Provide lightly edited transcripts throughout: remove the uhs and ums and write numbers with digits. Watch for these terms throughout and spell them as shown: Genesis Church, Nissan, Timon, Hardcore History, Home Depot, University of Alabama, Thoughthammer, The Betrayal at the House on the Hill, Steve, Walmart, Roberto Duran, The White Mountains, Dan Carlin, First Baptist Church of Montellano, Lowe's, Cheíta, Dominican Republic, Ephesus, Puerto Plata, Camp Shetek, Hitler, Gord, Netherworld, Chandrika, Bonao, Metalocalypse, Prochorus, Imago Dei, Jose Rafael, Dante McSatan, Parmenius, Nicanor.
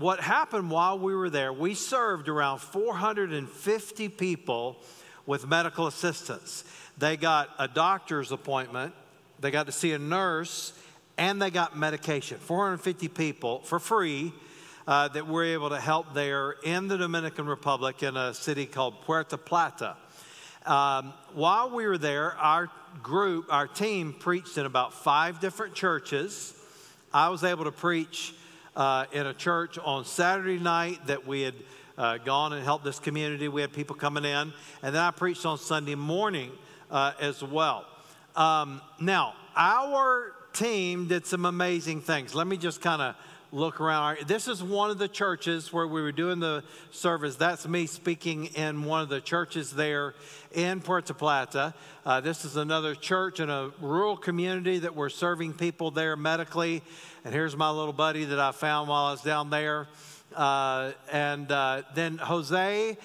what happened while we were there, we served around 450 people with medical assistance. They got a doctor's appointment, they got to see a nurse, and they got medication. 450 people for free that were able to help there in the Dominican Republic in a city called Puerto Plata. While we were there, our team preached in about 5 different churches. I was able to preach in a church on Saturday night that we had gone and helped this community. We had people coming in. And then I preached on Sunday morning as well. Now, our team did some amazing things. Let me just kind of look around. This is one of the churches where we were doing the service. That's me speaking in one of the churches there in Puerto Plata. This is another church in a rural community that we're serving people there medically. And here's my little buddy that I found while I was down there. Then Jose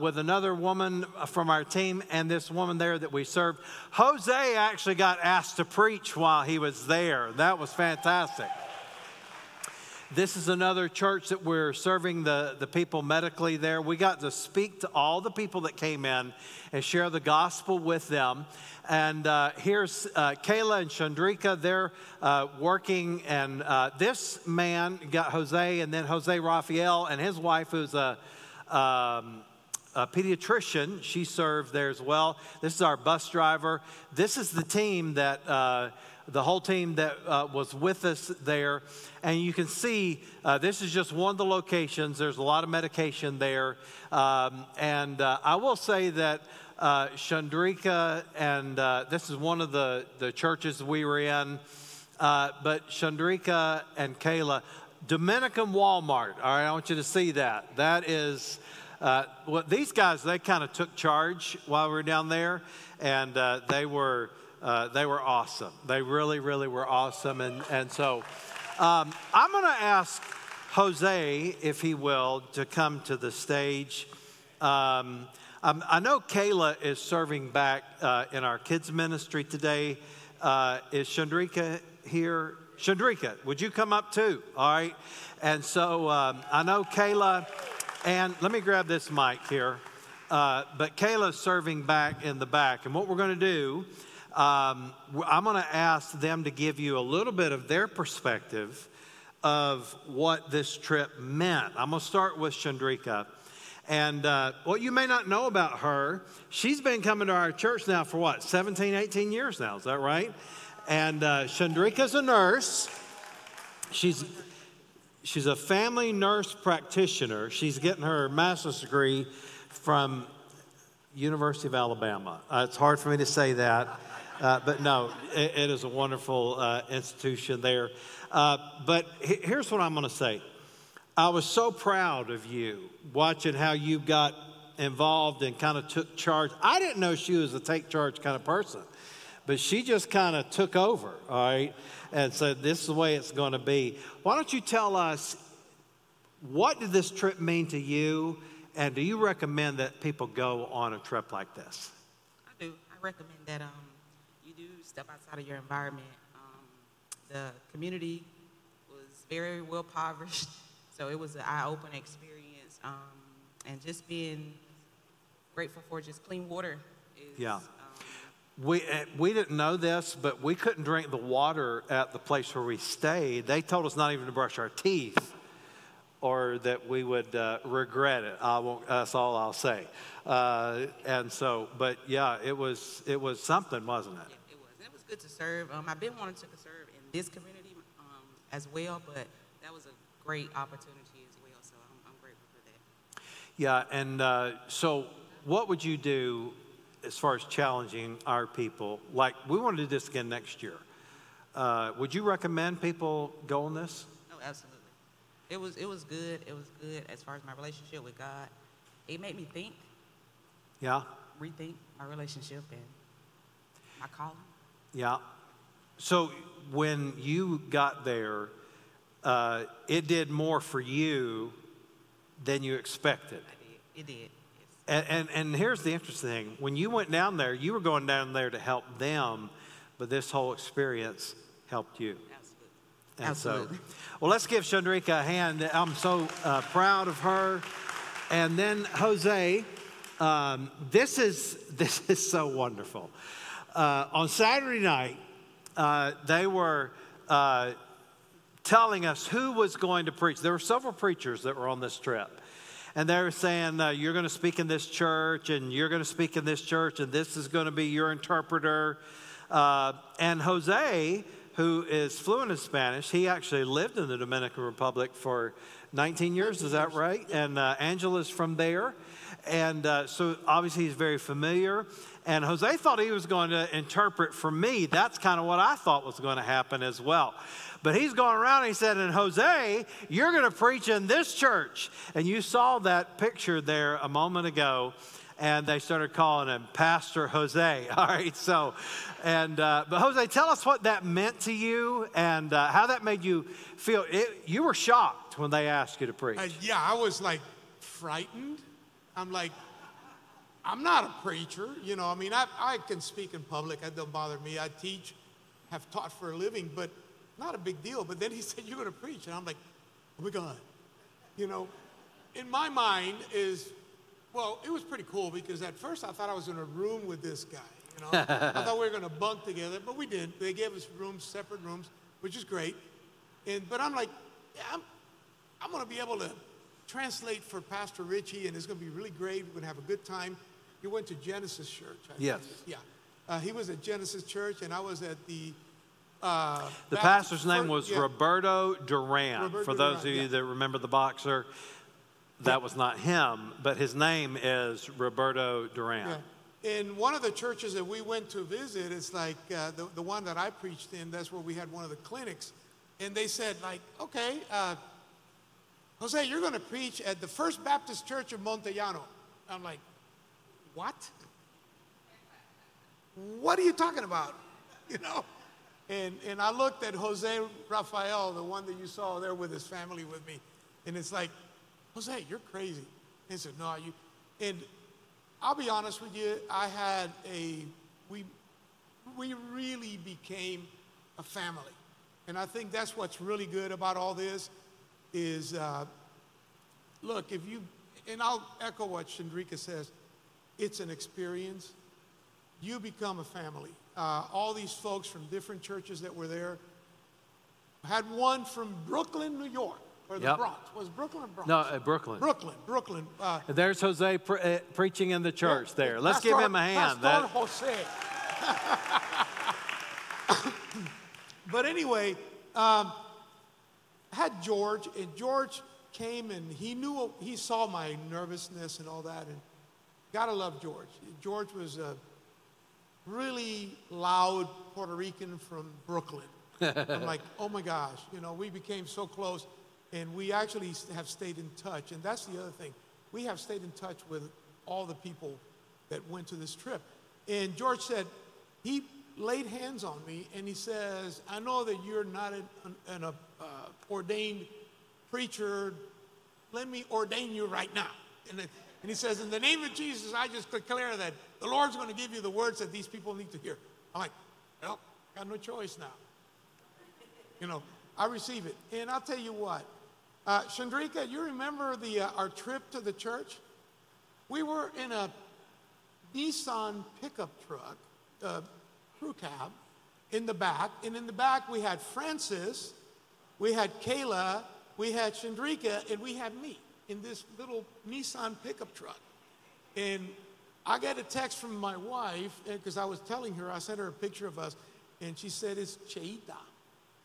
with another woman from our team and this woman there that we served. Jose actually got asked to preach while he was there. That was fantastic. This is another church that we're serving the people medically there. We got to speak to all the people that came in and share the gospel with them. And here's Kayla and Chandrika. They're working. And this man got Jose, and then Jose Rafael and his wife, who's a pediatrician. She served there as well. This is our bus driver. This is the team that... the whole team that was with us there. And you can see this is just one of the locations. There's a lot of medication there. I will say that Chandrika, and this is one of the churches we were in, but Chandrika and Kayla, Dominican Walmart. All right, I want you to see that. That is... these guys, they kind of took charge while we were down there, and they were awesome. They really, really were awesome. And so I'm going to ask Jose, if he will, to come to the stage. I know Kayla is serving back in our kids' ministry today. Is Chandrika here? Chandrika, would you come up too? All right. And so I know Kayla, and let me grab this mic here. But Kayla's serving back in the back. And what we're going to do... I'm going to ask them to give you a little bit of their perspective of what this trip meant. I'm going to start with Chandrika. And what you may not know about her, she's been coming to our church now for 17-18 years now. Is that right? And Chandrika's a nurse. She's a family nurse practitioner. She's getting her master's degree from University of Alabama. It's hard for me to say that. But no, it is a wonderful institution there. But here's what I'm going to say. I was so proud of you watching how you got involved and kind of took charge. I didn't know she was a take charge kind of person, but she just kind of took over, all right? And so this is the way it's going to be. Why don't you tell us, what did this trip mean to you, and do you recommend that people go on a trip like this? I do. I recommend that step outside of your environment. The community was very well impoverished, so it was an eye-opening experience. And just being grateful for just clean water. We didn't know this, but we couldn't drink the water at the place where we stayed. They told us not even to brush our teeth, or that we would regret it. That's all I'll say. It was something, wasn't it? Yeah. Good to serve. I've been wanting to serve in this community as well, but that was a great opportunity as well, so I'm grateful for that. Yeah, and so what would you do as far as challenging our people? Like, we want to do this again next year. Would you recommend people go on this? No, absolutely. It was good. It was good as far as my relationship with God. It made me think. Yeah. Rethink my relationship and my calling. Yeah. So when you got there, it did more for you than you expected. It did. Yes. And here's the interesting thing. When you went down there, you were going down there to help them, but this whole experience helped you. Absolutely. And absolutely. So, well, let's give Chandrika a hand. I'm so proud of her. And then Jose, this is so wonderful. On Saturday night, they were telling us who was going to preach. There were several preachers that were on this trip. And they were saying, you're going to speak in this church, and you're going to speak in this church, and this is going to be your interpreter. And Jose, who is fluent in Spanish, he actually lived in the Dominican Republic for 19 years, is that right? And Angela's from there. And so obviously he's very familiar. And Jose thought he was going to interpret for me. That's kind of what I thought was going to happen as well. But he's going around and he said, and Jose, you're going to preach in this church. And you saw that picture there a moment ago. And they started calling him Pastor Jose. All right, so, and, but Jose, tell us what that meant to you and how that made you feel. You were shocked when they asked you to preach. Yeah, I was like frightened. I'm like, I'm not a preacher. You know, I mean, I can speak in public. That doesn't bother me. I teach, have taught for a living, but not a big deal. But then he said, you're going to preach. And I'm like, oh my God. You know, in my mind is, well, it was pretty cool because at first I thought I was in a room with this guy. You know, I thought we were going to bunk together, but we didn't. They gave us rooms, separate rooms, which is great. And but I'm like, yeah, I'm going to be able to translate for Pastor Richie, and it's going to be really great. We're going to have a good time. You went to Genesis Church. Yes. Yeah. He was at Genesis Church, and I was at the. The pastor's name was Roberto Duran. For those of you that remember the boxer. That was not him, but his name is Roberto Duran. Yeah. In one of the churches that we went to visit, it's like the one that I preached in, that's where we had one of the clinics. And they said, like, okay, Jose, you're going to preach at the First Baptist Church of Montellano. I'm like, what? What are you talking about? You know? And I looked at Jose Rafael, the one that you saw there with his family with me. And it's like, Jose, you're crazy. He said, no, you. And I'll be honest with you, I had we really became a family. And I think that's what's really good about all this is, look, if you, and I'll echo what Chandrika says, it's an experience. You become a family. All these folks from different churches that were there, I had one from Brooklyn, New York. Or the Bronx. Was Brooklyn or Bronx? No, Brooklyn. Brooklyn. There's Jose preaching in the church there. Let's give him a hand. Pastor Jose. But anyway, I had George, and George came and he saw my nervousness and all that, and gotta love George. George was a really loud Puerto Rican from Brooklyn. I'm like, oh my gosh, you know, we became so close. And we actually have stayed in touch. And that's the other thing. We have stayed in touch with all the people that went to this trip. And George said, he laid hands on me and he says, I know that you're not an ordained preacher. Let me ordain you right now. And he says, in the name of Jesus, I just declare that the Lord's going to give you the words that these people need to hear. I'm like, well, I got no choice now. You know, I receive it. And I'll tell you what. Chandrika, you remember our trip to the church? We were in a Nissan pickup truck, crew cab, in the back. And in the back, we had Francis, we had Kayla, we had Chandrika, and we had me in this little Nissan pickup truck. And I got a text from my wife, because I was telling her, I sent her a picture of us, and she said, it's Cheíta.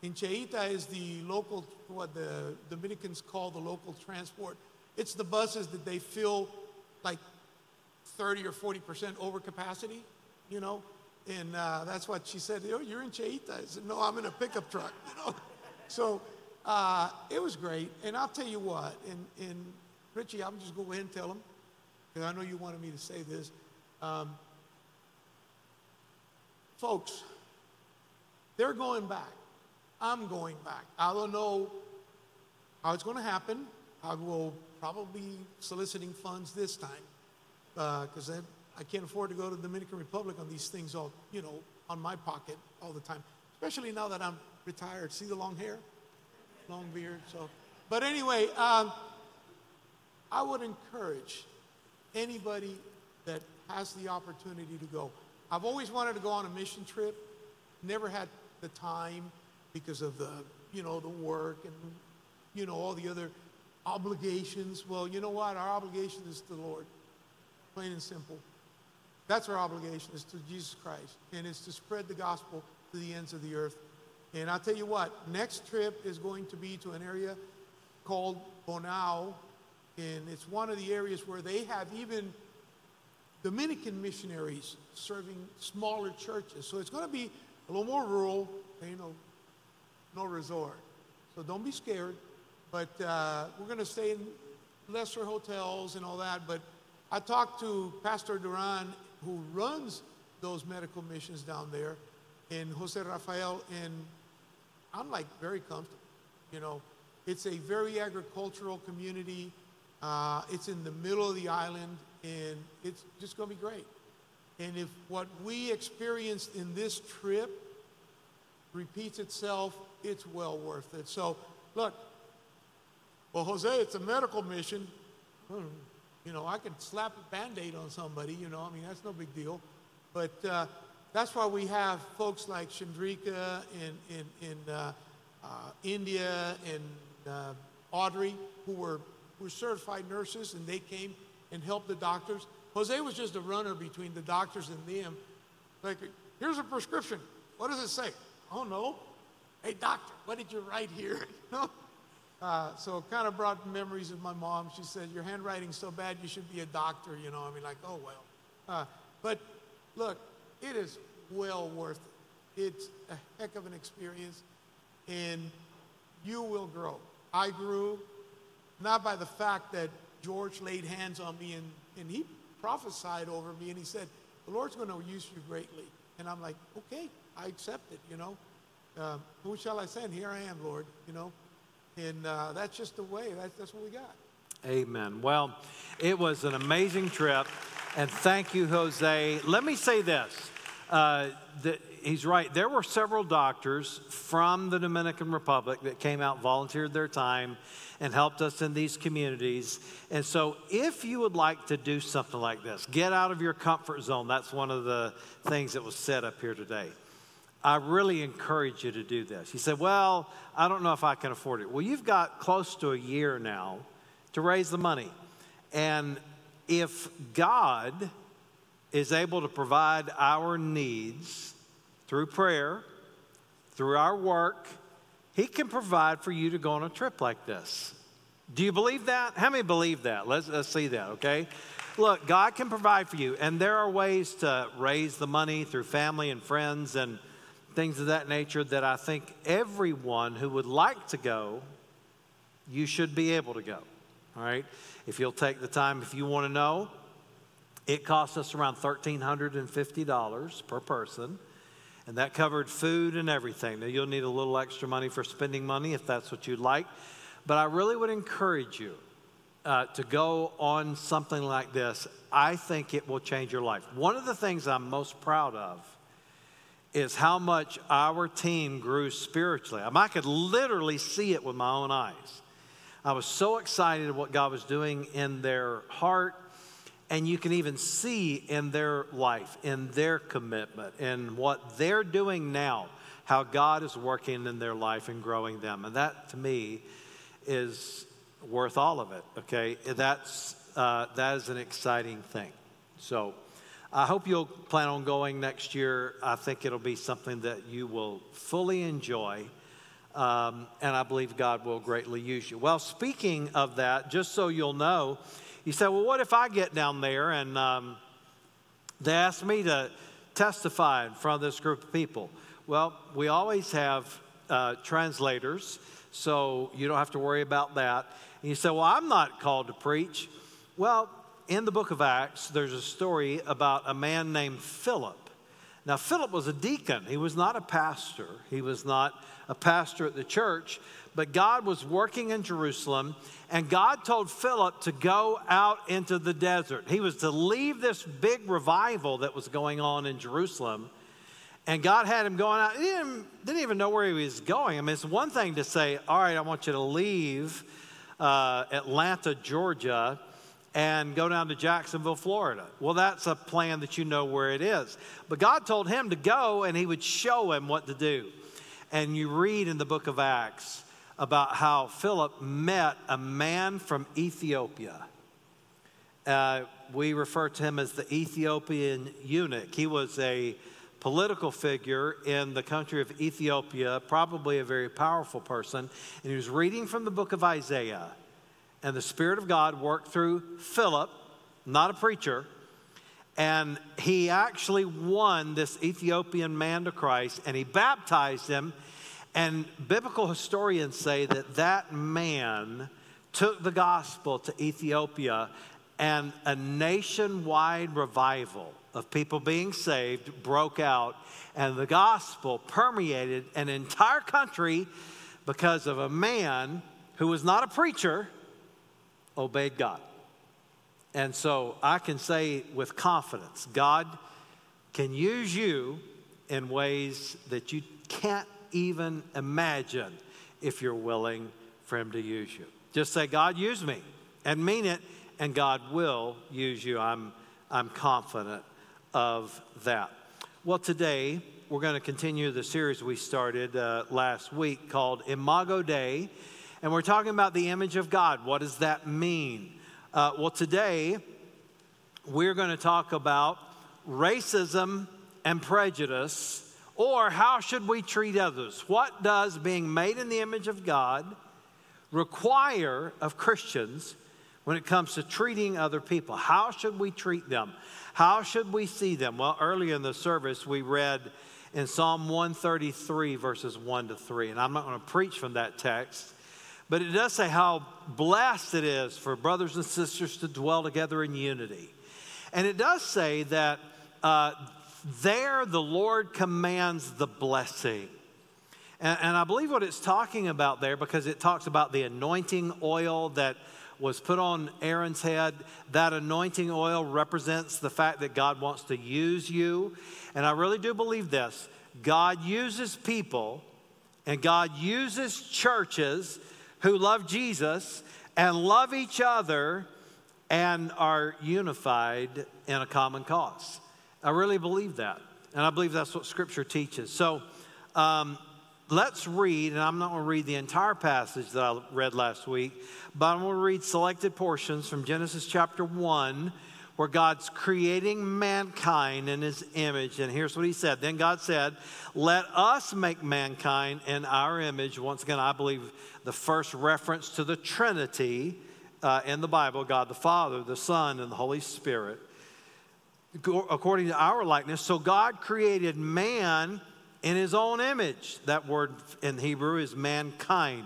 And Cheíta is the local, what the Dominicans call the local transport. It's the buses that they fill like 30 or 40% over capacity, you know? And that's what she said, oh, you're in Cheíta. I said, no, I'm in a pickup truck, you know? So it was great. And I'll tell you what, and Richie, I'm just going to go ahead and tell him, because I know you wanted me to say this. Folks, they're going back. I'm going back. I don't know how it's going to happen. I will probably be soliciting funds this time because I can't afford to go to the Dominican Republic on these things all, you know, on my pocket all the time, especially now that I'm retired. See the long hair? long beard. So, but anyway, I would encourage anybody that has the opportunity to go. I've always wanted to go on a mission trip, never had the time because of the work and, all the other obligations. Well, you know what? Our obligation is to the Lord, plain and simple. That's our obligation, is to Jesus Christ, and it's to spread the gospel to the ends of the earth. And I'll tell you what, next trip is going to be to an area called Bonao, and it's one of the areas where they have even Dominican missionaries serving smaller churches. So it's going to be a little more rural, no resort. So don't be scared, but we're going to stay in lesser hotels and all that. But I talked to Pastor Duran, who runs those medical missions down there, and Jose Rafael, and I'm like very comfortable. It's a very agricultural community. It's in the middle of the island, and it's just going to be great. And if what we experienced in this trip repeats itself, it's well worth it. So, look, well, Jose, it's a medical mission. I can slap a Band-Aid on somebody, that's no big deal. But that's why we have folks like Chandrika in India and Audrey, who were certified nurses, and they came and helped the doctors. Jose was just a runner between the doctors and them. Like, here's a prescription. What does it say? Oh, no. Hey, doctor, what did you write here? So it kind of brought memories of my mom. She said, your handwriting's so bad, you should be a doctor, oh, well. But look, it is well worth it. It's a heck of an experience, and you will grow. I grew, not by the fact that George laid hands on me and he prophesied over me, and he said, the Lord's going to use you greatly. And I'm like, okay, I accept it, who shall I send? Here I am, Lord, And that's just the way. That's what we got. Amen. Well, it was an amazing trip. And thank you, Jose. Let me say this. He's right. There were several doctors from the Dominican Republic that came out, volunteered their time, and helped us in these communities. And so if you would like to do something like this, get out of your comfort zone. That's one of the things that was said up here today. I really encourage you to do this. He said, well, I don't know if I can afford it. Well, you've got close to a year now to raise the money. And if God is able to provide our needs through prayer, through our work, he can provide for you to go on a trip like this. Do you believe that? How many believe that? Let's see that, okay? Look, God can provide for you. And there are ways to raise the money through family and friends and things of that nature that I think everyone who would like to go, you should be able to go, all right? If you'll take the time, if you want to know, it cost us around $1,350 per person, and that covered food and everything. Now, you'll need a little extra money for spending money if that's what you'd like, but I really would encourage you to go on something like this. I think it will change your life. One of the things I'm most proud of is how much our team grew spiritually. I could literally see it with my own eyes. I was so excited at what God was doing in their heart, and you can even see in their life, in their commitment, in what they're doing now, how God is working in their life and growing them. And that, to me, is worth all of it, okay? That is an exciting thing. So I hope you'll plan on going next year. I think it'll be something that you will fully enjoy, and I believe God will greatly use you. Well, speaking of that, just so you'll know, you say, well, what if I get down there and they ask me to testify in front of this group of people? Well, we always have translators, so you don't have to worry about that. And you say, well, I'm not called to preach. Well, in the book of Acts, there's a story about a man named Philip. Now, Philip was a deacon. He was not a pastor. He was not a pastor at the church. But God was working in Jerusalem, and God told Philip to go out into the desert. He was to leave this big revival that was going on in Jerusalem And God had him going out. He didn't even know where he was going. I mean, it's one thing to say, all right, I want you to leave Atlanta, Georgia, and go down to Jacksonville, Florida. Well, that's a plan that you know where it is. But God told him to go, and he would show him what to do. And you read in the book of Acts about how Philip met a man from Ethiopia. We refer to him as the Ethiopian eunuch. He was a political figure in the country of Ethiopia, probably a very powerful person. And he was reading from the book of Isaiah. And the Spirit of God worked through Philip, not a preacher, and he actually won this Ethiopian man to Christ, and he baptized him. And biblical historians say that that man took the gospel to Ethiopia, and a nationwide revival of people being saved broke out, and the gospel permeated an entire country because of a man who was not a preacher, obeyed God. And so I can say with confidence, God can use you in ways that you can't even imagine if you're willing for him to use you. Just say, God, use me, and mean it, and God will use you. I'm confident of that. Well, today we're going to continue the series we started last week called Imago Dei. And we're talking about the image of God. What does that mean? Well, today, we're going to talk about racism and prejudice, or how should we treat others? What does being made in the image of God require of Christians when it comes to treating other people? How should we treat them? How should we see them? Well, earlier in the service, we read in Psalm 133, verses 1 to 3. And I'm not going to preach from that text, but it does say how blessed it is for brothers and sisters to dwell together in unity. And it does say that there the Lord commands the blessing. And I believe what it's talking about there, because it talks about the anointing oil that was put on Aaron's head. That anointing oil represents the fact that God wants to use you. And I really do believe this. God uses people, and God uses churches who love Jesus and love each other and are unified in a common cause. I really believe that, and I believe that's what Scripture teaches. So let's read, and I'm not going to read the entire passage that I read last week, but I'm going to read selected portions from Genesis chapter 1, where God's creating mankind in his image. And here's what he said. Then God said, let us make mankind in our image. Once again, I believe the first reference to the Trinity in the Bible, God the Father, the Son, and the Holy Spirit, according to our likeness. So God created man in his own image. That word in Hebrew is mankind.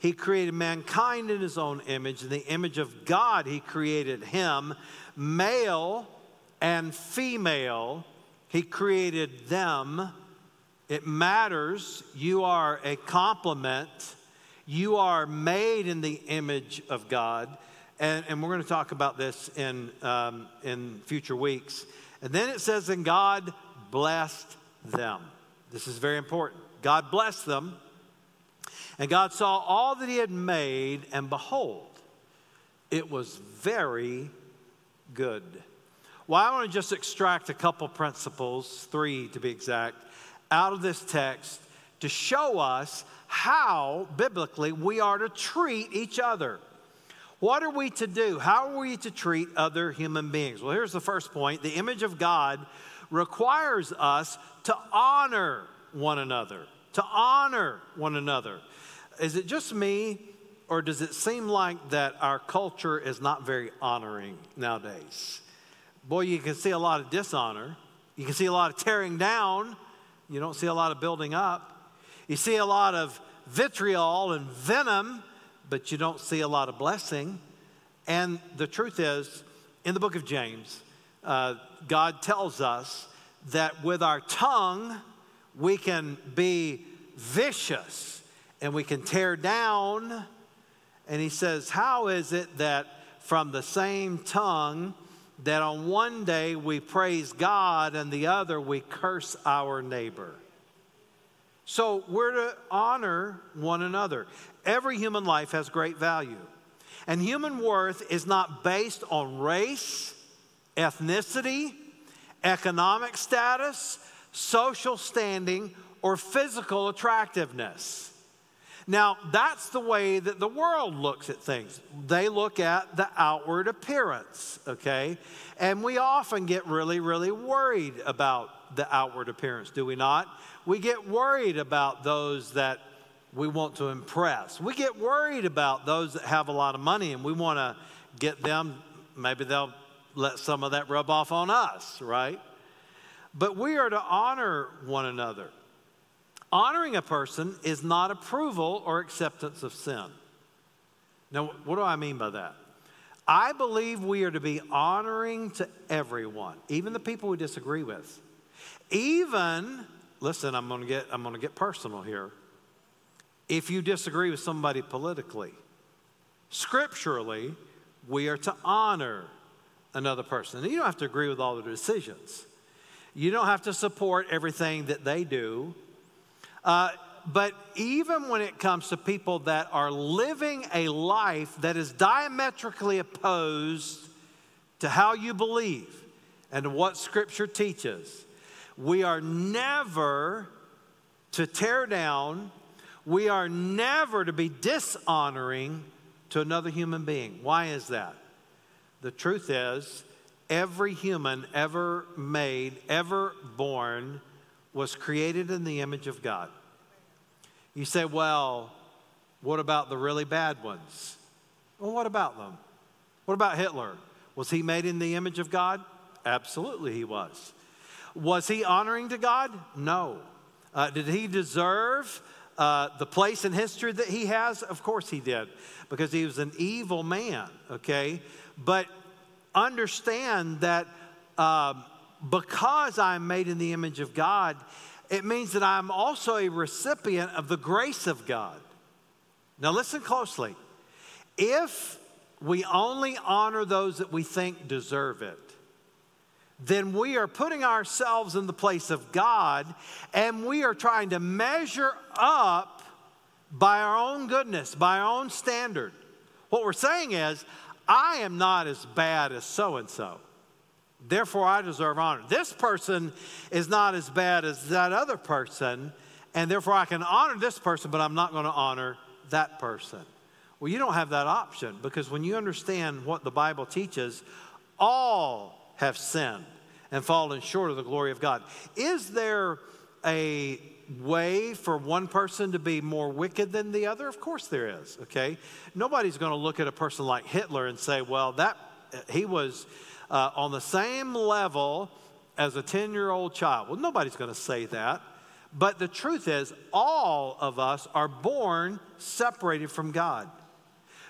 He created mankind in his own image. In the image of God, he created him. Male and female, he created them. It matters. You are a complement. You are made in the image of God. And we're going to talk about this in future weeks. And then it says, and God blessed them. This is very important. God blessed them. And God saw all that he had made, and behold, it was very good. Well, I want to just extract a couple principles, three to be exact, out of this text to show us how, biblically, we are to treat each other. What are we to do? How are we to treat other human beings? Well, here's the first point. The image of God requires us to honor one another. To honor one another. Is it just me, or does it seem like that our culture is not very honoring nowadays? Boy, you can see a lot of dishonor. You can see a lot of tearing down. You don't see a lot of building up. You see a lot of vitriol and venom, but you don't see a lot of blessing. And the truth is, in the book of James, God tells us that with our tongue, we can be vicious and we can tear down. And he says, how is it that from the same tongue that on one day we praise God and the other we curse our neighbor. So we're to honor one another. Every human life has great value. And human worth is not based on race, ethnicity, economic status, social standing, or physical attractiveness. Now, that's the way that the world looks at things. They look at the outward appearance, okay? And we often get really, really worried about the outward appearance, do we not? We get worried about those that we want to impress. We get worried about those that have a lot of money and we want to get them, maybe they'll let some of that rub off on us, right? But we are to honor one another. Honoring a person is not approval or acceptance of sin. Now, what do I mean by that? I believe we are to be honoring to everyone, even the people we disagree with. Even, listen, I'm going to get personal here. If you disagree with somebody politically, scripturally, we are to honor another person. And you don't have to agree with all their decisions. You don't have to support everything that they do. But even when it comes to people that are living a life that is diametrically opposed to how you believe and to what Scripture teaches, we are never to tear down, we are never to be dishonoring to another human being. Why is that? The truth is, every human ever made, ever born, was created in the image of God. You say, well, what about the really bad ones? Well, what about them? What about Hitler? Was he made in the image of God? Absolutely he was. Was he honoring to God? No. Did he deserve the place in history that he has? Of course he did, because he was an evil man, okay? But understand that because I'm made in the image of God, it means that I'm also a recipient of the grace of God. Now listen closely. If we only honor those that we think deserve it, then we are putting ourselves in the place of God, and we are trying to measure up by our own goodness, by our own standard. What we're saying is, I am not as bad as so-and-so. Therefore, I deserve honor. This person is not as bad as that other person, and therefore I can honor this person, but I'm not going to honor that person. Well, you don't have that option, because when you understand what the Bible teaches, all have sinned and fallen short of the glory of God. Is there a way for one person to be more wicked than the other? Of course there is, okay? Nobody's going to look at a person like Hitler and say, well, that he was on the same level as a 10-year-old child. Well, nobody's going to say that. But the truth is, all of us are born separated from God.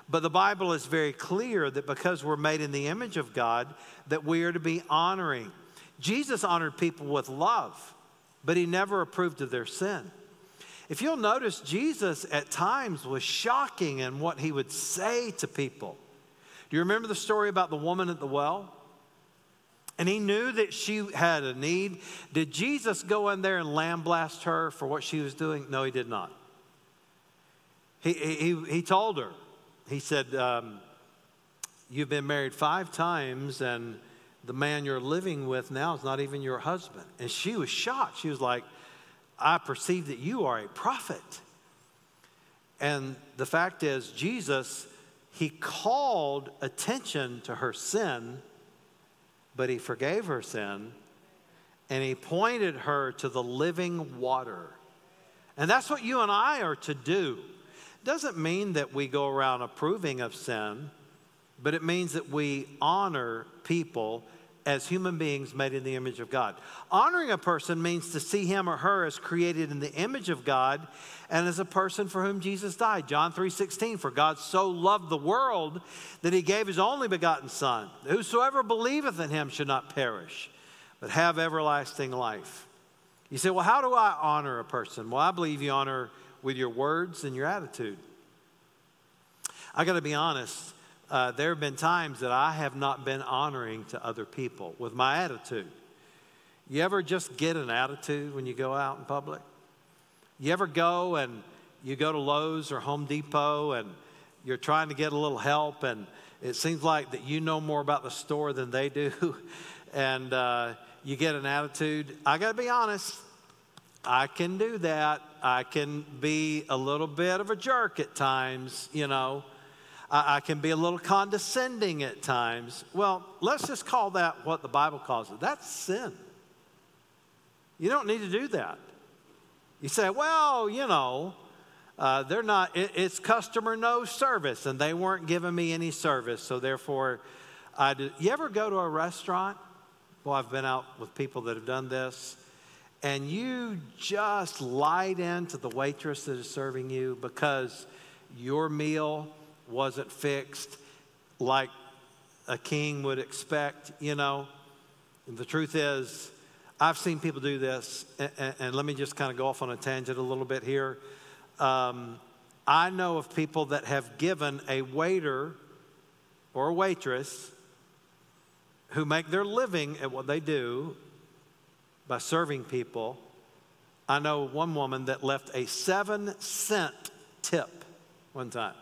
But the Bible is very clear that because we're made in the image of God, that we are to be honoring. Jesus honored people with love, but he never approved of their sin. If you'll notice, Jesus at times was shocking in what he would say to people. Do you remember the story about the woman at the well? And he knew that she had a need. Did Jesus go in there and lambaste her for what she was doing? No, he did not. He told her. He said, you've been married 5 times, and the man you're living with now is not even your husband. And she was shocked. She was like, I perceive that you are a prophet. And the fact is, Jesus, he called attention to her sin, but he forgave her sin, and he pointed her to the living water. And that's what you and I are to do. It doesn't mean that we go around approving of sin, but it means that we honor people as human beings made in the image of God. Honoring a person means to see him or her as created in the image of God and as a person for whom Jesus died. John 3:16, for God so loved the world that he gave his only begotten Son. Whosoever believeth in him should not perish, but have everlasting life. You say, well, how do I honor a person? Well, I believe you honor with your words and your attitude. I got to be honest. there have been times that I have not been honoring to other people with my attitude. You ever just get an attitude when you go out in public? You ever go and you go to Lowe's or Home Depot and you're trying to get a little help and it seems like that you know more about the store than they do and you get an attitude? I got to be honest, I can do that. I can be a little bit of a jerk at times, you know. I can be a little condescending at times. Well, let's just call that what the Bible calls it. That's sin. You don't need to do that. You say, well, you know, they're not, it's customer no service, and they weren't giving me any service, so therefore I do. You ever go to a restaurant? Well, I've been out with people that have done this, and you just lied into the waitress that is serving you because your meal wasn't fixed like a king would expect, you know. And the truth is, I've seen people do this, and let me just kind of go off on a tangent a little bit here. I know of people that have given a waiter or a waitress who make their living at what they do by serving people. I know one woman that left a 7-cent tip one time.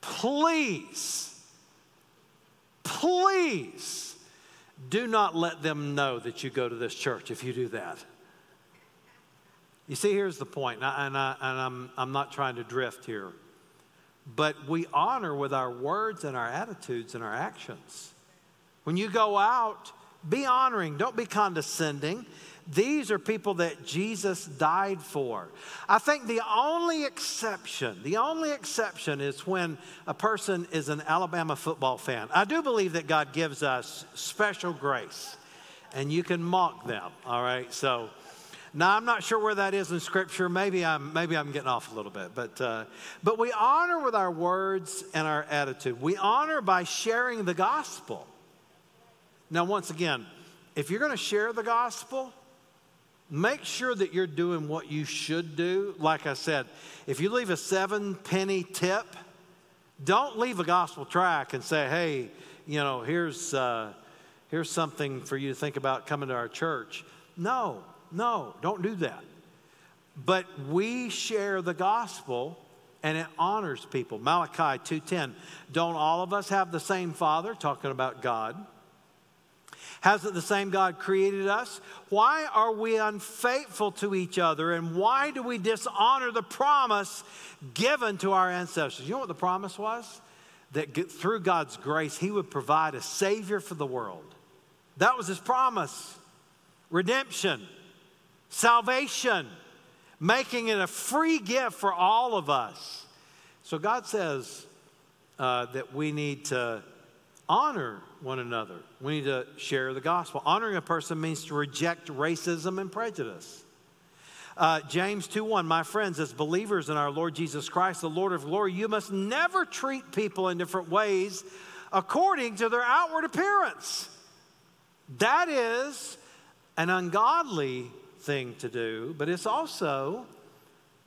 Please do not let them know that you go to this church if you do that. You see, here's the point, and I'm not trying to drift here, but we honor with our words and our attitudes and our actions. When you go out, be honoring. Don't be condescending. These are people that Jesus died for. I think the only exception is when a person is an Alabama football fan. I do believe that God gives us special grace, and you can mock them, all right? So now, I'm not sure where that is in Scripture. Maybe I'm getting off a little bit. But we honor with our words and our attitude. We honor by sharing the gospel. Now, once again, if you're going to share the gospel, make sure that you're doing what you should do. Like I said, if you leave a 7-penny tip, don't leave a gospel tract and say, hey, you know, here's something for you to think about coming to our church. No, don't do that. But we share the gospel, and it honors people. Malachi 2:10, don't all of us have the same Father? Talking about God. Hasn't the same God created us? Why are we unfaithful to each other, and why do we dishonor the promise given to our ancestors? You know what the promise was? That through God's grace, He would provide a Savior for the world. That was His promise. Redemption. Salvation, making it a free gift for all of us. So God says that we need to honor one another. We need to share the gospel. Honoring a person means to reject racism and prejudice. James 2:1, my friends, as believers in our Lord Jesus Christ, the Lord of glory, you must never treat people in different ways according to their outward appearance. That is an ungodly thing to do, but it's also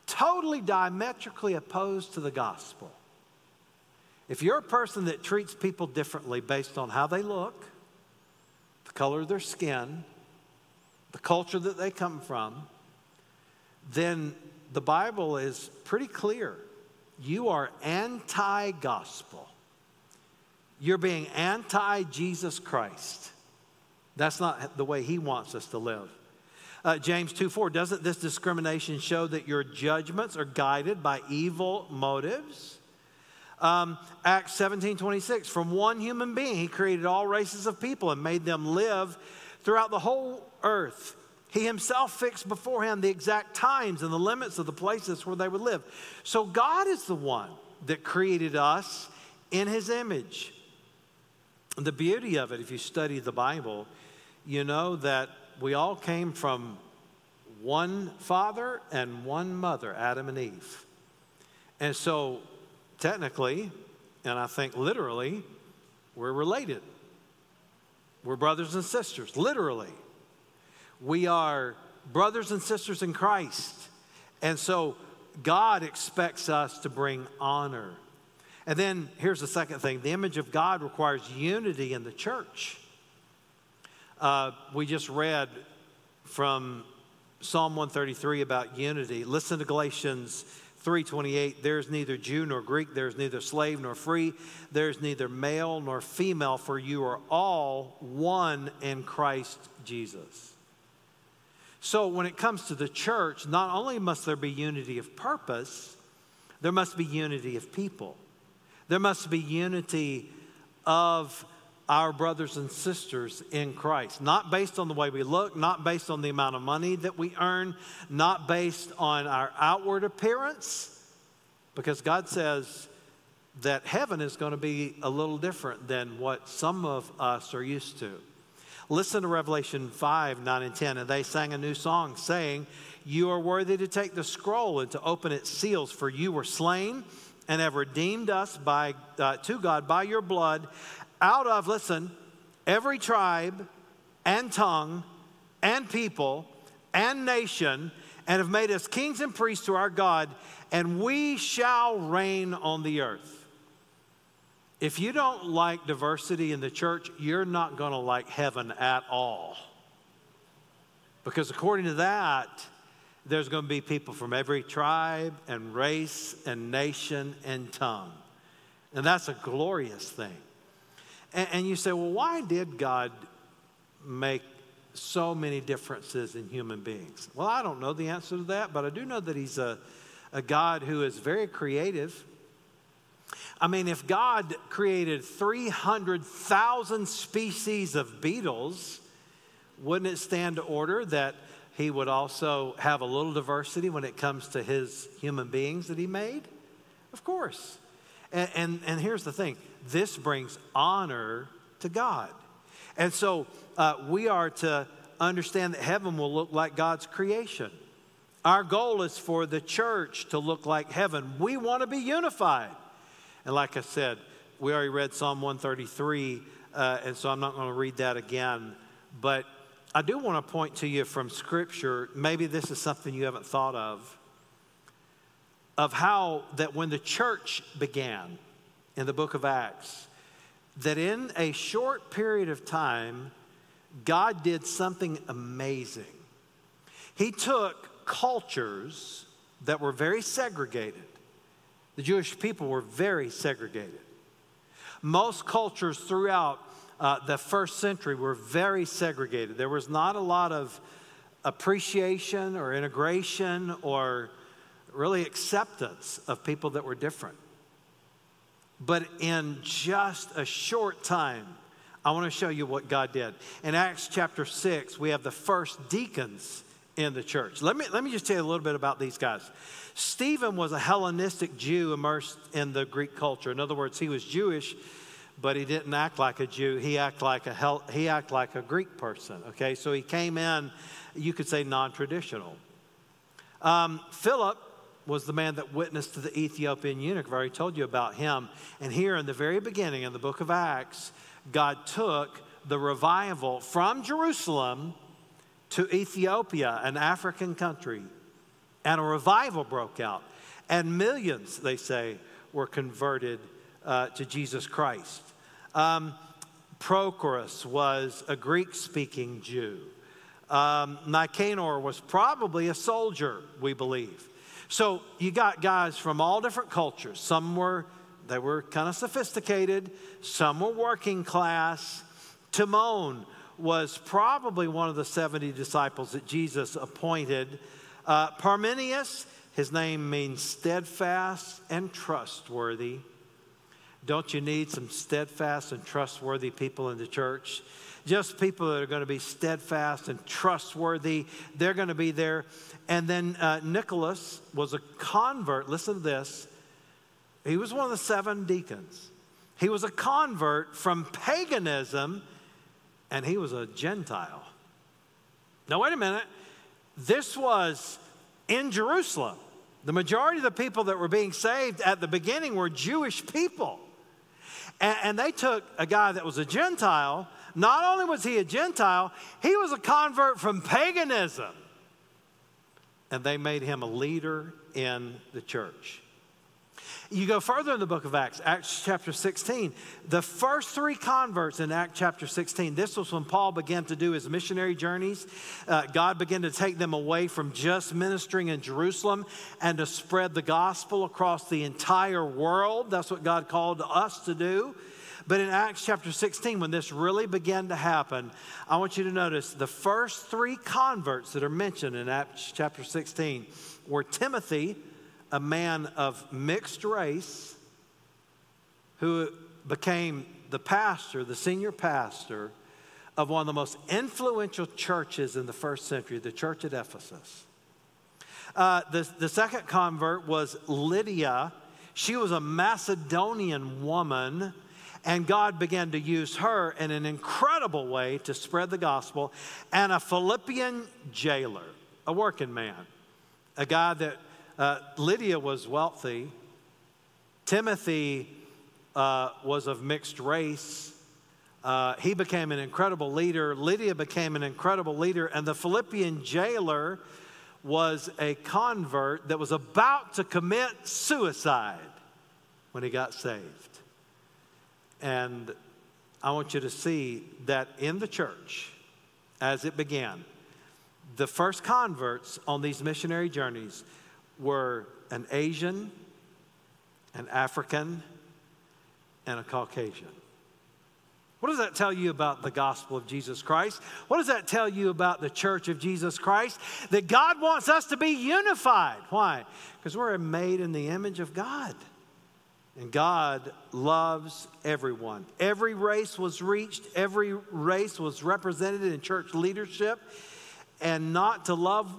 totally diametrically opposed to the gospel. If you're a person that treats people differently based on how they look, the color of their skin, the culture that they come from, then the Bible is pretty clear. You are anti-gospel. You're being anti-Jesus Christ. That's not the way He wants us to live. James 2:4, doesn't this discrimination show that your judgments are guided by evil motives? Acts 17:26, from one human being He created all races of people and made them live throughout the whole earth. He Himself fixed beforehand the exact times and the limits of the places where they would live. So God is the one that created us in His image. The beauty of it, if you study the Bible, you know that we all came from one father and one mother, Adam and Eve. And so technically, and I think literally, we're related. We're brothers and sisters, literally. We are brothers and sisters in Christ. And so God expects us to bring honor. And then here's the second thing. The image of God requires unity in the church. We just read from Psalm 133 about unity. Listen to Galatians 3:28. There's neither Jew nor Greek. There's neither slave nor free. There's neither male nor female, for you are all one in Christ Jesus. So when it comes to the church, not only must there be unity of purpose, there must be unity of people. There must be unity of our brothers and sisters in Christ, not based on the way we look, not based on the amount of money that we earn, not based on our outward appearance, because God says that heaven is going to be a little different than what some of us are used to. Listen to Revelation 5, 9, and 10. And they sang a new song, saying, "You are worthy to take the scroll and to open its seals, for you were slain and have redeemed us to God by your blood out of," listen, "every tribe and tongue and people and nation, and have made us kings and priests to our God, and we shall reign on the earth." If you don't like diversity in the church, you're not going to like heaven at all. Because according to that, there's going to be people from every tribe and race and nation and tongue. And that's a glorious thing. And you say, well, why did God make so many differences in human beings? Well, I don't know the answer to that, but I do know that he's a God who is very creative. I mean, if God created 300,000 species of beetles, wouldn't it stand to order that he would also have a little diversity when it comes to his human beings that he made? Of course. And here's the thing. This brings honor to God. And so we are to understand that heaven will look like God's creation. Our goal is for the church to look like heaven. We want to be unified. And like I said, we already read Psalm 133, and so I'm not going to read that again. But I do want to point to you from Scripture, maybe this is something you haven't thought of how that when the church began in the book of Acts, that in a short period of time, God did something amazing. He took cultures that were very segregated. The Jewish people were very segregated. Most cultures throughout the first century were very segregated. There was not a lot of appreciation or integration or really acceptance of people that were different. But in just a short time, I want to show you what God did. In Acts chapter 6, we have the first deacons in the church. Let me just tell you a little bit about these guys. Stephen was a Hellenistic Jew immersed in the Greek culture. In other words, he was Jewish, but he didn't act like a Jew. He acted like a Greek person. Okay, so he came in, you could say, non-traditional. Philip was the man that witnessed to the Ethiopian eunuch. I've already told you about him. And here in the very beginning in the book of Acts, God took the revival from Jerusalem to Ethiopia, an African country, and a revival broke out. And millions, they say, were converted to Jesus Christ. Prochorus was a Greek-speaking Jew. Nicanor was probably a soldier, we believe. So you got guys from all different cultures. They were kind of sophisticated. Some were working class. Timon was probably one of the 70 disciples that Jesus appointed. Parmenius, his name means steadfast and trustworthy. Don't you need some steadfast and trustworthy people in the church? Just people that are going to be steadfast and trustworthy. They're going to be there. And then Nicholas was a convert. Listen to this. He was one of the 7 deacons. He was a convert from paganism. And he was a Gentile. Now, wait a minute. This was in Jerusalem. The majority of the people that were being saved at the beginning were Jewish people. And they took a guy that was a Gentile. Not only was he a Gentile, he was a convert from paganism. And they made him a leader in the church. You go further in the book of Acts, Acts chapter 16. The first three converts in Acts chapter 16, this was when Paul began to do his missionary journeys. God began to take them away from just ministering in Jerusalem and to spread the gospel across the entire world. That's what God called us to do. But in Acts chapter 16, when this really began to happen, I want you to notice the first three converts that are mentioned in Acts chapter 16 were Timothy, a man of mixed race, who became the pastor, the senior pastor of one of the most influential churches in the first century, the church at Ephesus. The second convert was Lydia. She was a Macedonian woman, and God began to use her in an incredible way to spread the gospel. And a Philippian jailer, a working man, a guy that Lydia was wealthy. Timothy was of mixed race. He became an incredible leader. Lydia became an incredible leader. And the Philippian jailer was a convert that was about to commit suicide when he got saved. And I want you to see that in the church, as it began, the first converts on these missionary journeys were an Asian, an African, and a Caucasian. What does that tell you about the gospel of Jesus Christ? What does that tell you about the church of Jesus Christ? That God wants us to be unified. Why? Because we're made in the image of God. And God loves everyone. Every race was reached. Every race was represented in church leadership. And not to love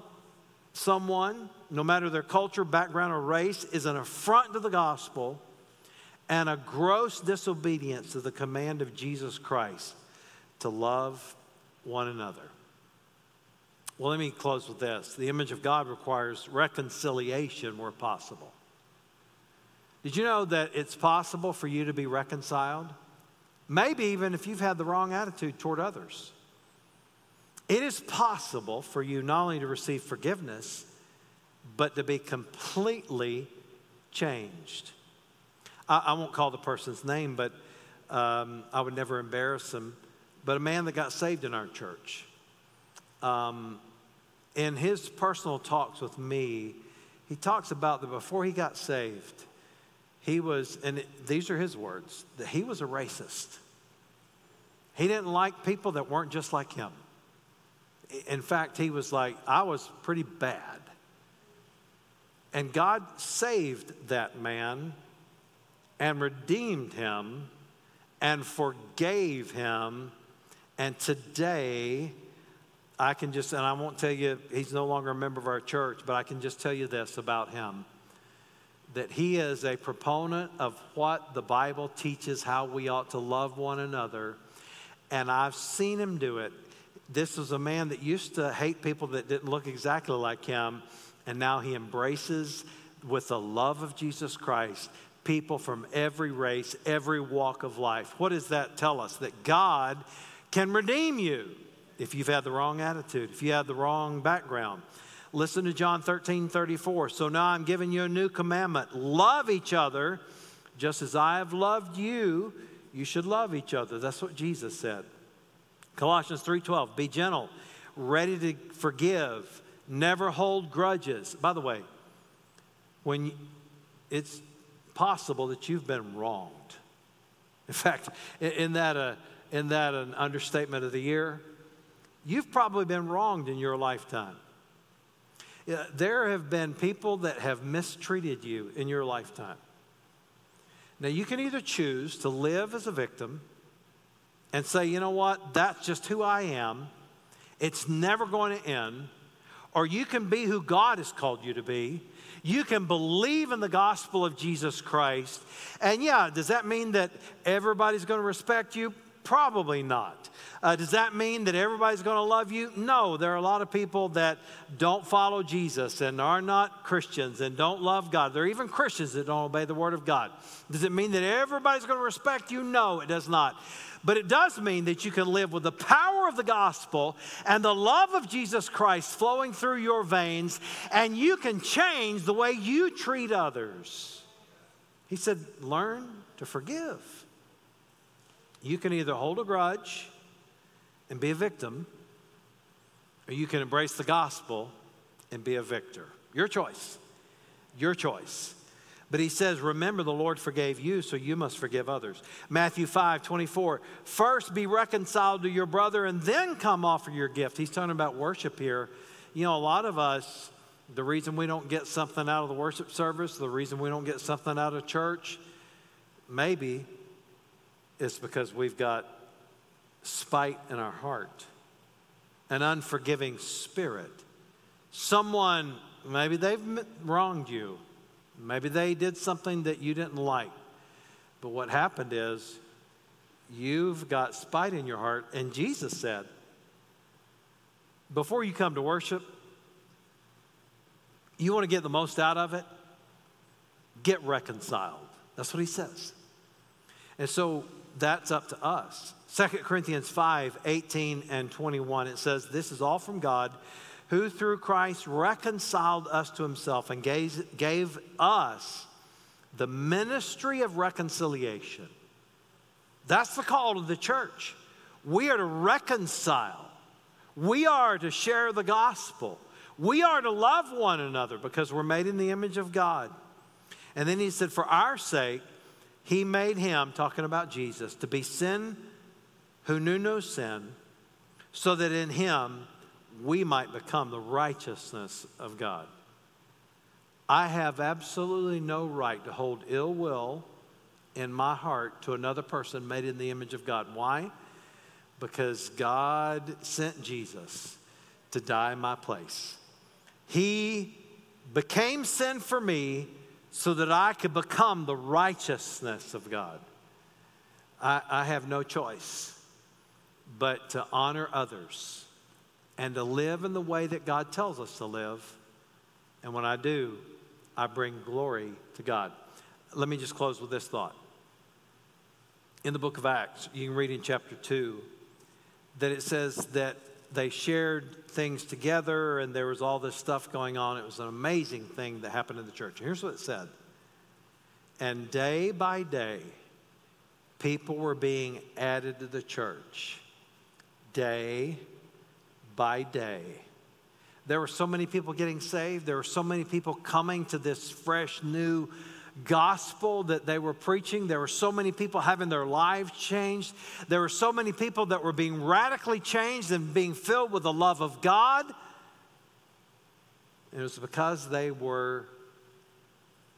someone, no matter their culture, background, or race, is an affront to the gospel and a gross disobedience to the command of Jesus Christ to love one another. Well, let me close with this. The image of God requires reconciliation where possible. Did you know that it's possible for you to be reconciled? Maybe even if you've had the wrong attitude toward others. It is possible for you not only to receive forgiveness, but to be completely changed. I won't call the person's name, but I would never embarrass him. But a man that got saved in our church, in his personal talks with me, he talks about that before he got saved, he was, and these are his words, that he was a racist. He didn't like people that weren't just like him. In fact, he was like, I was pretty bad. And God saved that man and redeemed him and forgave him. And today, I can just, and I won't tell you, he's no longer a member of our church, but I can just tell you this about him. That he is a proponent of what the Bible teaches, how we ought to love one another. And I've seen him do it. This was a man that used to hate people that didn't look exactly like him. And now he embraces, with the love of Jesus Christ, people from every race, every walk of life. What does that tell us? That God can redeem you if you've had the wrong attitude, if you have the wrong background. Listen to John 13:34. So now I'm giving you a new commandment. Love each other just as I have loved you. You should love each other. That's what Jesus said. Colossians 3:12. Be gentle, ready to forgive, never hold grudges. By the way, when it's possible that you've been wronged. In fact, in that an understatement of the year? You've probably been wronged in your lifetime. There have been people that have mistreated you in your lifetime. Now, you can either choose to live as a victim and say, you know what, that's just who I am. It's never going to end. Or you can be who God has called you to be. You can believe in the gospel of Jesus Christ. And yeah, does that mean that everybody's going to respect you? Probably not. Does that mean that everybody's going to love you? No, there are a lot of people that don't follow Jesus and are not Christians and don't love God. There are even Christians that don't obey the word of God. Does it mean that everybody's going to respect you? No, it does not. But it does mean that you can live with the power of the gospel and the love of Jesus Christ flowing through your veins, and you can change the way you treat others. He said, learn to forgive. You can either hold a grudge and be a victim, or you can embrace the gospel and be a victor. Your choice. Your choice. But he says, remember the Lord forgave you, so you must forgive others. Matthew 5:24, first be reconciled to your brother and then come offer your gift. He's talking about worship here. You know, a lot of us, the reason we don't get something out of the worship service, the reason we don't get something out of church, maybe it's because we've got spite in our heart, an unforgiving spirit. Someone, maybe they've wronged you. Maybe they did something that you didn't like. But what happened is you've got spite in your heart. And Jesus said, before you come to worship, you want to get the most out of it? Get reconciled. That's what he says. And so that's up to us. 2 Corinthians 5:18 and 21, it says, this is all from God, who through Christ reconciled us to himself and gave us the ministry of reconciliation. That's the call to the church. We are to reconcile. We are to share the gospel. We are to love one another because we're made in the image of God. And then he said, for our sake, he made him, talking about Jesus, to be sin who knew no sin, so that in him we might become the righteousness of God. I have absolutely no right to hold ill will in my heart to another person made in the image of God. Why? Because God sent Jesus to die in my place. He became sin for me so that I could become the righteousness of God. I have no choice but to honor others and to live in the way that God tells us to live. And when I do, I bring glory to God. Let me just close with this thought. In the book of Acts, you can read in chapter 2 that it says that they shared things together and there was all this stuff going on. It was an amazing thing that happened in the church. And here's what it said. And day by day, people were being added to the church. Day by day. There were so many people getting saved. There were so many people coming to this fresh new gospel that they were preaching. There were so many people having their lives changed. There were so many people that were being radically changed and being filled with the love of God. And it was because they were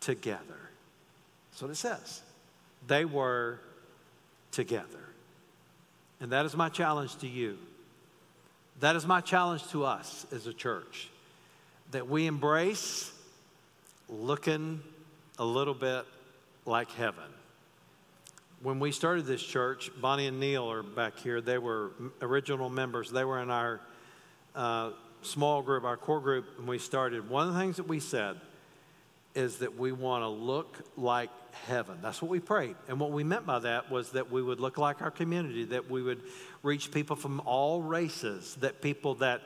together. That's what it says. They were together. And that is my challenge to you. That is my challenge to us as a church, that we embrace looking a little bit like heaven. When we started this church, Bonnie and Neil are back here. They were original members. They were in our small group, our core group, when we started. One of the things that we said is that we want to look like heaven. That's what we prayed. And what we meant by that was that we would look like our community, that we would reach people from all races, that people that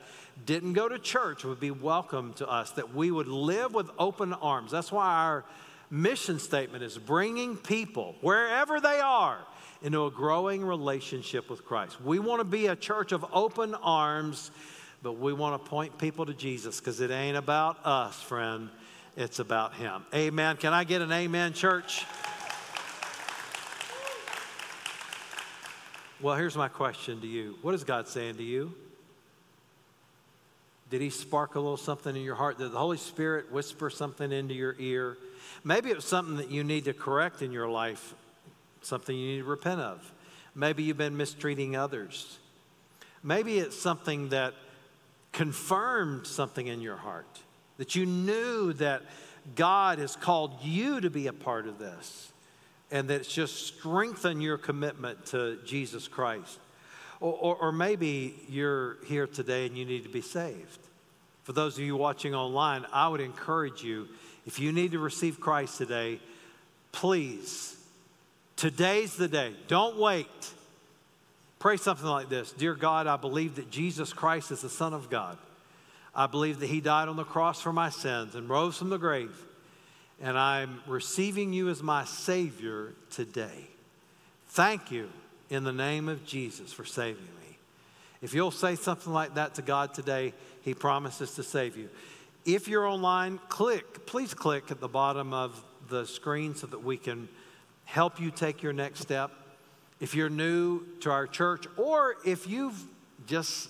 didn't go to church would be welcome to us, that we would live with open arms. That's why our mission statement is bringing people, wherever they are, into a growing relationship with Christ. We want to be a church of open arms, but we want to point people to Jesus, because it ain't about us, friend. It's about him. Amen. Can I get an amen, church? Well, here's my question to you. What is God saying to you? Did he spark a little something in your heart? Did the Holy Spirit whisper something into your ear? Maybe it was something that you need to correct in your life, something you need to repent of. Maybe you've been mistreating others. Maybe it's something that confirmed something in your heart, that you knew that God has called you to be a part of this, and that it's just strengthened your commitment to Jesus Christ. Or maybe you're here today and you need to be saved. For those of you watching online, I would encourage you, if you need to receive Christ today, please, today's the day. Don't wait. Pray something like this. Dear God, I believe that Jesus Christ is the Son of God. I believe that he died on the cross for my sins and rose from the grave. and I'm receiving you as my Savior today. Thank you in the name of Jesus for saving me." If you'll say something like that to God today, He promises to save you. If you're online, please click at the bottom of the screen so that we can help you take your next step. If you're new to our church, or if you've just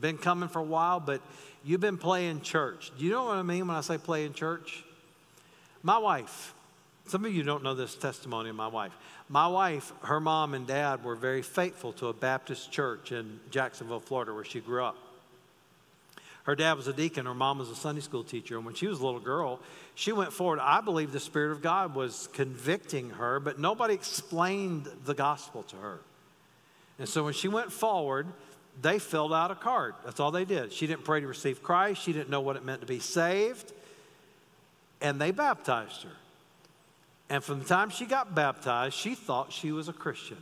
been coming for a while, but you've been playing church. Do you know what I mean when I say playing church? My wife, some of you don't know this testimony of my wife. My wife, her mom and dad were very faithful to a Baptist church in Jacksonville, Florida, where she grew up. Her dad was a deacon. Her mom was a Sunday school teacher. And when she was a little girl, she went forward. I believe the Spirit of God was convicting her, but nobody explained the gospel to her. And so when she went forward, they filled out a card. That's all they did. She didn't pray to receive Christ. She didn't know what it meant to be saved. And they baptized her. And from the time she got baptized, she thought she was a Christian.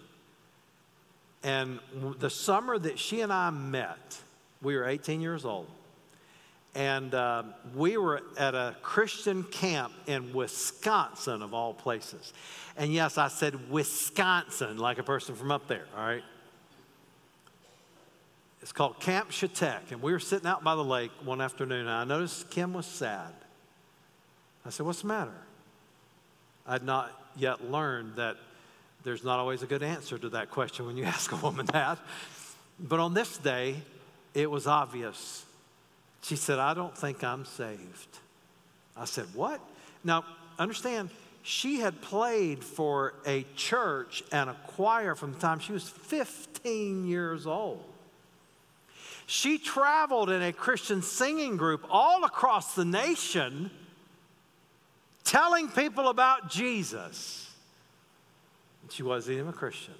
And the summer that she and I met, we were 18 years old. And we were at a Christian camp in Wisconsin, of all places. And yes, I said Wisconsin, like a person from up there, all right? It's called Camp Shetek. And we were sitting out by the lake one afternoon, and I noticed Kim was sad. I said, "What's the matter?" I'd not yet learned that there's not always a good answer to that question when you ask a woman that. But on this day, it was obvious. She said, "I don't think I'm saved." I said, "What?" Now, understand, she had played for a church and a choir from the time she was 15 years old. She traveled in a Christian singing group all across the nation telling people about Jesus. She wasn't even a Christian.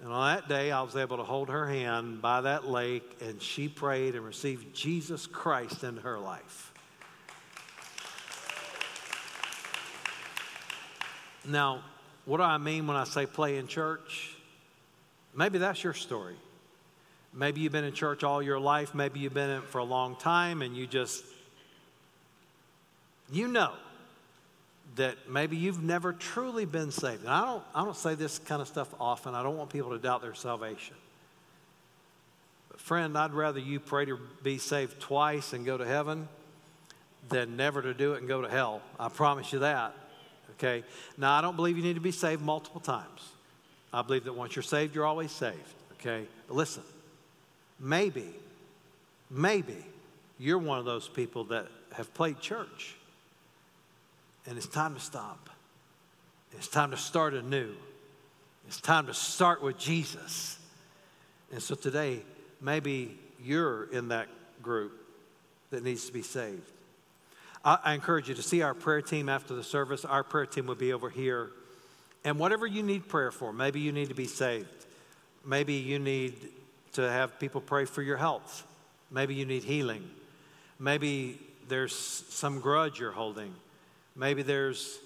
And on that day, I was able to hold her hand by that lake, and she prayed and received Jesus Christ into her life. Now, what do I mean when I say play in church? Maybe that's your story. Maybe you've been in church all your life. Maybe you've been in it for a long time, and you know that maybe you've never truly been saved. And I don't say this kind of stuff often. I don't want people to doubt their salvation. But friend, I'd rather you pray to be saved twice and go to heaven than never to do it and go to hell. I promise you that. Okay? Now, I don't believe you need to be saved multiple times. I believe that once you're saved, you're always saved. Okay? But listen, maybe you're one of those people that have played church. And it's time to stop. It's time to start anew. It's time to start with Jesus. And so today, maybe you're in that group that needs to be saved. I encourage you to see our prayer team after the service. Our prayer team will be over here. And whatever you need prayer for, maybe you need to be saved. Maybe you need to have people pray for your health. Maybe you need healing. Maybe there's some grudge you're holding. Maybe there's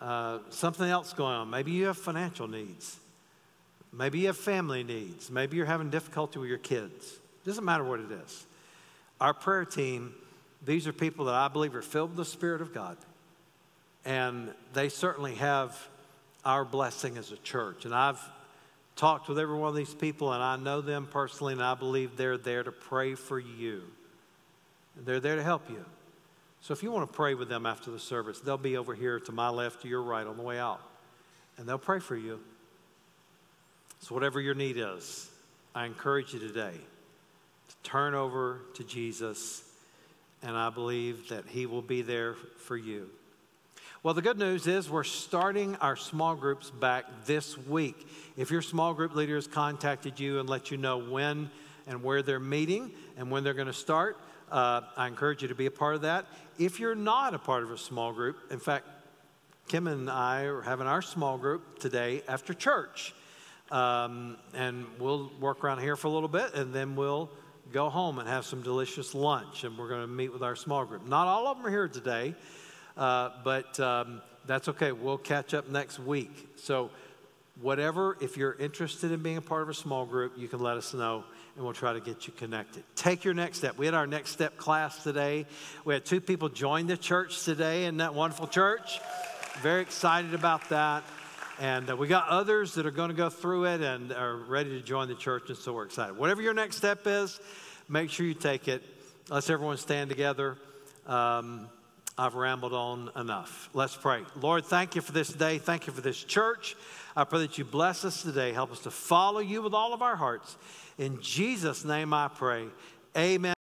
something else going on. Maybe you have financial needs. Maybe you have family needs. Maybe you're having difficulty with your kids. It doesn't matter what it is. Our prayer team, these are people that I believe are filled with the Spirit of God. And they certainly have our blessing as a church. And I've talked with every one of these people, and I know them personally, and I believe they're there to pray for you. They're there to help you. So if you want to pray with them after the service, they'll be over here to my left, to your right on the way out. And they'll pray for you. So whatever your need is, I encourage you today to turn over to Jesus. And I believe that He will be there for you. Well, the good news is we're starting our small groups back this week. If your small group leader has contacted you and let you know when and where they're meeting and when they're going to start, I encourage you to be a part of that. If you're not a part of a small group, in fact, Kim and I are having our small group today after church. And we'll work around here for a little bit, and then we'll go home and have some delicious lunch, and we're going to meet with our small group. Not all of them are here today, but that's okay. We'll catch up next week. So whatever, if you're interested in being a part of a small group, you can let us know, and we'll try to get you connected. Take your next step. We had our next step class today. We had 2 people join the church today. Isn't that wonderful, church? Very excited about that. And we got others that are going to go through it and are ready to join the church, and so we're excited. Whatever your next step is, make sure you take it. Let's everyone stand together. I've rambled on enough. Let's pray. Lord, thank you for this day. Thank you for this church. I pray that you bless us today. Help us to follow you with all of our hearts. In Jesus' name I pray. Amen.